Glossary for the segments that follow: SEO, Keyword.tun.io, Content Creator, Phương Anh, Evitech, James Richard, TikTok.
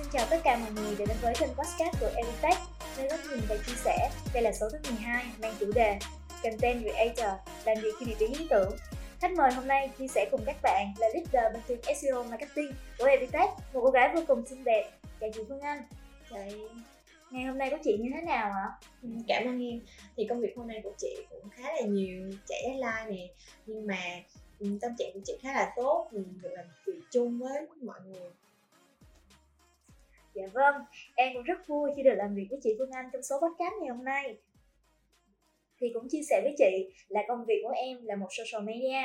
Xin chào tất cả mọi người đã đến với kênh podcast của Evitech, nơi góc nhìn và chia sẻ. Đây là số thứ 12 mang chủ đề Content Creator, làm gì khi bị biến lý tưởng. Khách mời hôm nay chia sẻ cùng các bạn là leader bên team SEO Marketing của Evitech, một cô gái vô cùng xinh đẹp, là chị Phương Anh. Ngày hôm nay của chị như thế nào hả? Cảm ơn em. Thì công việc hôm nay của chị cũng khá là nhiều, chạy deadline nè, nhưng mà tâm trạng của chị khá là tốt, mình được làm việc chung với mọi người. Dạ vâng, em cũng rất vui khi được làm việc với chị Phương Anh trong số podcast ngày hôm nay. Thì cũng chia sẻ với chị là công việc của em là một social media.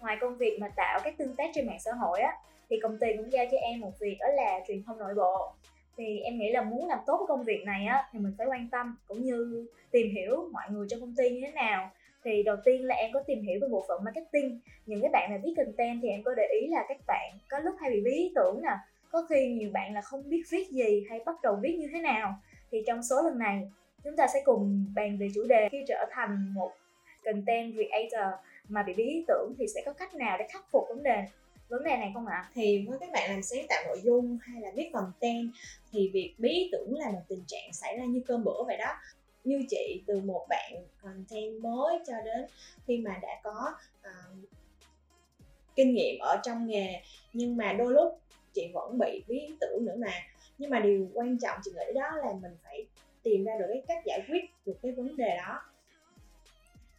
Ngoài công việc mà tạo các tương tác trên mạng xã hội á, thì công ty cũng giao cho em một việc đó là truyền thông nội bộ. Thì em nghĩ là muốn làm tốt cái công việc này á, thì mình phải quan tâm cũng như tìm hiểu mọi người trong công ty như thế nào. Thì đầu tiên là em có tìm hiểu về bộ phận marketing. Những cái bạn mà viết content thì em có để ý là các bạn có lúc hay bị bí ý tưởng nè. Có khi nhiều bạn là không biết viết gì hay bắt đầu viết như thế nào. Thì trong số lần này, chúng ta sẽ cùng bàn về chủ đề khi trở thành một content creator mà bị bí ý tưởng thì sẽ có cách nào để khắc phục vấn đề này không ạ? Thì với các bạn làm sáng tạo nội dung hay là viết content thì việc bí ý tưởng là một tình trạng xảy ra như cơm bữa vậy đó. Như chị, từ một bạn content mới cho đến khi mà đã có kinh nghiệm ở trong nghề, nhưng mà đôi lúc chị vẫn bị bí ý tưởng nữa mà. Nhưng mà điều quan trọng chị nghĩ đó là mình phải tìm ra được cái cách giải quyết được cái vấn đề đó.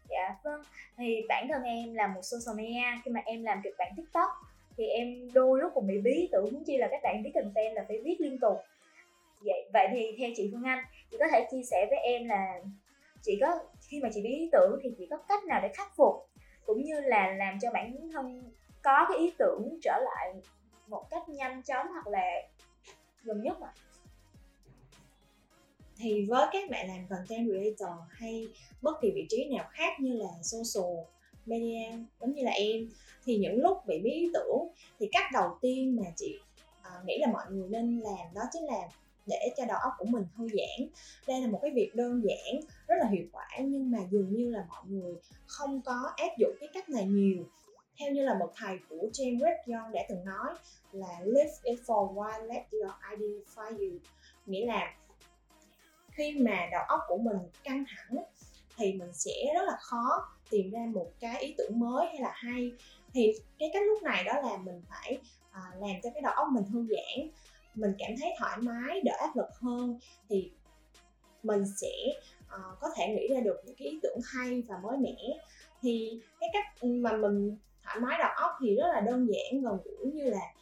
Dạ vâng, thì bản thân em là một social media, khi mà em làm kịch bản TikTok thì em đôi lúc cũng bị bí ý tưởng, muốn chi là các bạn viết content là phải viết liên tục. Vậy thì theo chị Phương Anh, chị có thể chia sẻ với em là chị có, khi mà chị bí ý tưởng thì chị có cách nào để khắc phục, cũng như là làm cho bản thân có cái ý tưởng trở lại một cách nhanh chóng hoặc là gần nhất mà. Thì với các bạn làm content creator hay bất kỳ vị trí nào khác như là social media giống như là em, thì những lúc bị bí ý tưởng thì cách đầu tiên mà chị nghĩ là mọi người nên làm đó chính là để cho đầu óc của mình thư giãn. Đây là một cái việc đơn giản, rất là hiệu quả, nhưng mà dường như là mọi người không có áp dụng cái cách này nhiều. Theo như là một thầy của James Richard đã từng nói là live it for one, let your idea fire you. Nghĩa là khi mà đầu óc của mình căng thẳng thì mình sẽ rất là khó tìm ra một cái ý tưởng mới hay là hay. Thì cái cách lúc này đó là mình phải làm cho cái đầu óc mình thư giãn, mình cảm thấy thoải mái, đỡ áp lực hơn, thì mình sẽ có thể nghĩ ra được những cái ý tưởng hay và mới mẻ. Thì cái cách mà mình thoải mái đầu óc thì rất là đơn giản, gần gũi, như là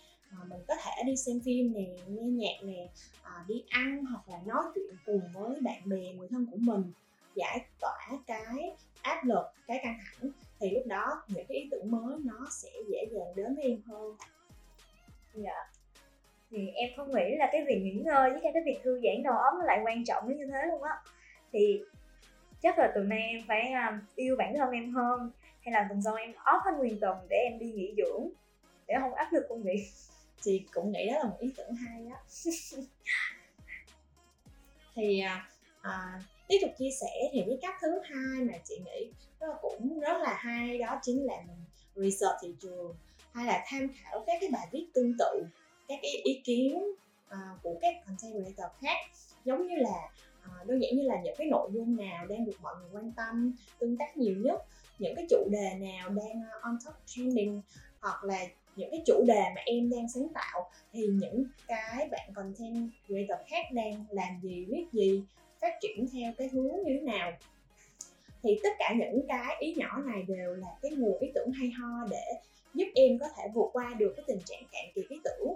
mình có thể đi xem phim nè, nghe nhạc nè, đi ăn hoặc là nói chuyện cùng với bạn bè, người thân của mình, giải tỏa cái áp lực, cái căng thẳng. Thì lúc đó những cái ý tưởng mới nó sẽ dễ dàng đến với em hơn. Dạ. Thì em không nghĩ là cái việc nghỉ ngơi với cái việc thư giãn đầu óc nó lại quan trọng đến như thế luôn á. Thì chắc là từ nay em phải yêu bản thân em hơn, hay là tuần sau em off hết nguyên tuần để em đi nghỉ dưỡng, để không áp lực công việc. Chị cũng nghĩ đó là một ý tưởng hay đó. Thì tiếp tục chia sẻ thì cái cách thứ hai mà chị nghĩ cũng rất là hay đó chính là mình research thị trường hay là tham khảo các cái bài viết tương tự, các cái ý kiến của các content creator khác. Giống như là đơn giản như là những cái nội dung nào đang được mọi người quan tâm, tương tác nhiều nhất, những cái chủ đề nào đang on top trending, hoặc là những cái chủ đề mà em đang sáng tạo thì những cái bạn content creator khác đang làm gì, viết gì, phát triển theo cái hướng như thế nào. Thì tất cả những cái ý nhỏ này đều là cái nguồn ý tưởng hay ho để giúp em có thể vượt qua được cái tình trạng cạn kiệt ý tưởng.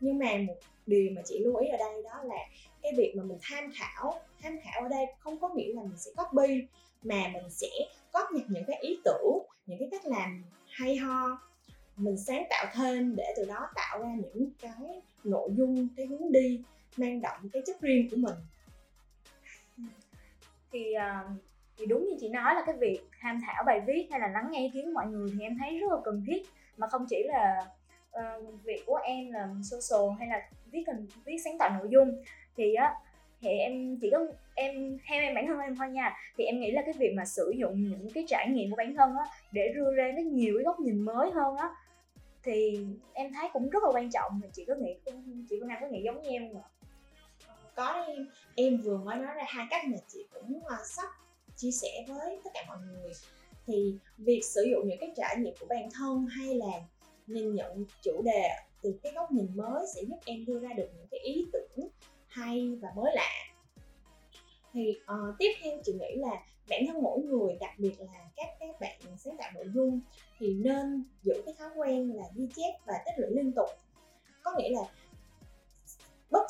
Nhưng mà một điều mà chị lưu ý ở đây đó là cái việc mà mình tham khảo ở đây không có nghĩa là mình sẽ copy, mà mình sẽ góp nhặt những cái ý tưởng, những cái cách làm hay ho, mình sáng tạo thêm để từ đó tạo ra những cái nội dung, cái hướng đi mang đậm cái chất riêng của mình. Thì đúng như chị nói là cái việc tham khảo bài viết hay là lắng nghe ý kiến mọi người thì em thấy rất là cần thiết, mà không chỉ là việc của em là social hay là viết sáng tạo nội dung thì em chỉ có theo em bản thân em thôi nha, thì em nghĩ là cái việc mà sử dụng những cái trải nghiệm của bản thân á để đưa ra rất nhiều cái góc nhìn mới hơn á thì em thấy cũng rất là quan trọng. Thì chị Phương Anh có nghĩ giống như em không ạ? Có, em vừa mới nói ra hai cách mà chị cũng sắp chia sẻ với tất cả mọi người. Thì việc sử dụng những cái trải nghiệm của bản thân hay là nhìn nhận chủ đề từ cái góc nhìn mới sẽ giúp em đưa ra được những cái ý tưởng hay và mới lạ. Thì tiếp theo chị nghĩ là bản thân mỗi người, đặc biệt là các bạn sáng tạo nội dung, thì nên giữ cái thói quen là ghi chép và tích lũy liên tục. Có nghĩa là bất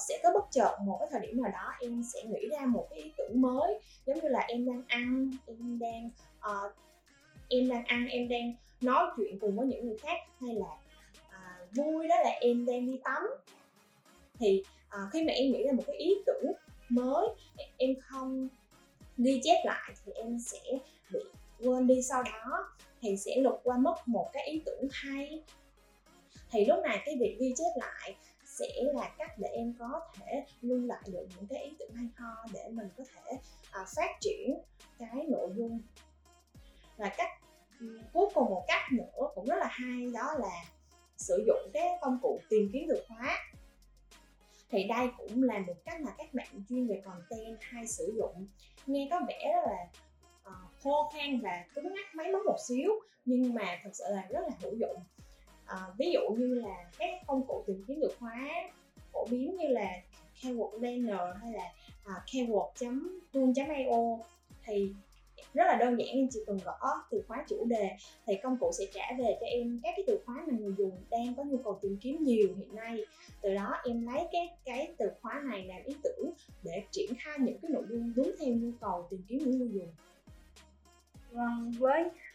chợt một cái thời điểm nào đó em sẽ nghĩ ra một cái ý tưởng mới, giống như là em đang nói chuyện cùng với những người khác, hay là vui đó là em đang đi tắm. Thì khi mà em nghĩ ra một cái ý tưởng mới, em không ghi chép lại thì em sẽ bị quên đi sau đó, thì sẽ lột qua mất một cái ý tưởng hay. Thì lúc này cái việc ghi chép lại sẽ là cách để em có thể lưu lại được những cái ý tưởng hay ho để mình có thể phát triển cái nội dung. Và cách cuối cùng, một cách nữa cũng rất là hay, đó là sử dụng cái công cụ tìm kiếm từ khóa. Thì đây cũng là một cách mà các bạn chuyên về content hay sử dụng. Nghe có vẻ là khô khan và cứng nhắc máy móc một xíu, nhưng mà thật sự là rất là hữu dụng. Ví dụ như là các công cụ tìm kiếm từ khóa phổ biến như là Keyword.tun.io hay là Keyword.tun.io thì rất là đơn giản, em chỉ cần gõ từ khóa chủ đề thì công cụ sẽ trả về cho em các cái từ khóa mà người dùng đang có nhu cầu tìm kiếm nhiều hiện nay. Từ đó em lấy cái từ khóa này làm ý tưởng để triển khai những cái nội dung đúng theo nhu cầu tìm kiếm của người dùng. Vâng,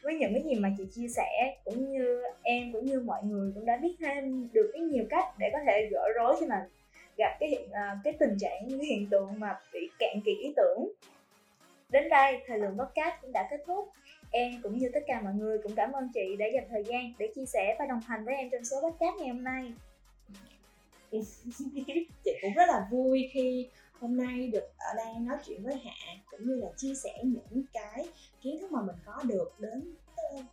với những cái gì mà chị chia sẻ, cũng như em cũng như mọi người cũng đã biết thêm được cái nhiều cách để có thể gỡ rối khi mà gặp cái tình trạng, cái hiện tượng mà bị cạn kiệt ý tưởng. Đến đây thời lượng podcast cũng đã kết thúc. Em cũng như tất cả mọi người cũng cảm ơn chị đã dành thời gian để chia sẻ và đồng hành với em trong số podcast ngày hôm nay. Chị cũng rất là vui khi hôm nay được ở đây nói chuyện với Hạ, cũng như là chia sẻ những cái kiến thức mà mình có được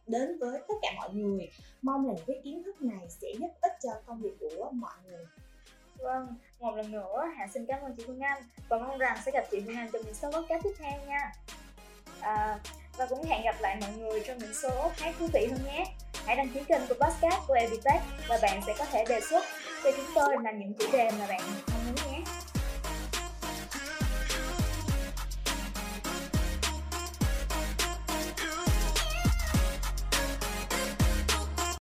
đến với tất cả mọi người. Mong là những cái kiến thức này sẽ giúp ích cho công việc của mọi người. Vâng, một lần nữa Hạ xin cảm ơn chị Phương Anh và mong rằng sẽ gặp chị Phương Anh trong những số podcast tiếp theo nha. Và cũng hẹn gặp lại mọi người trong những số khác thú vị hơn nhé. Hãy đăng ký kênh của podcast của Evitech và bạn sẽ có thể đề xuất cho chúng tôi là những chủ đề mà bạn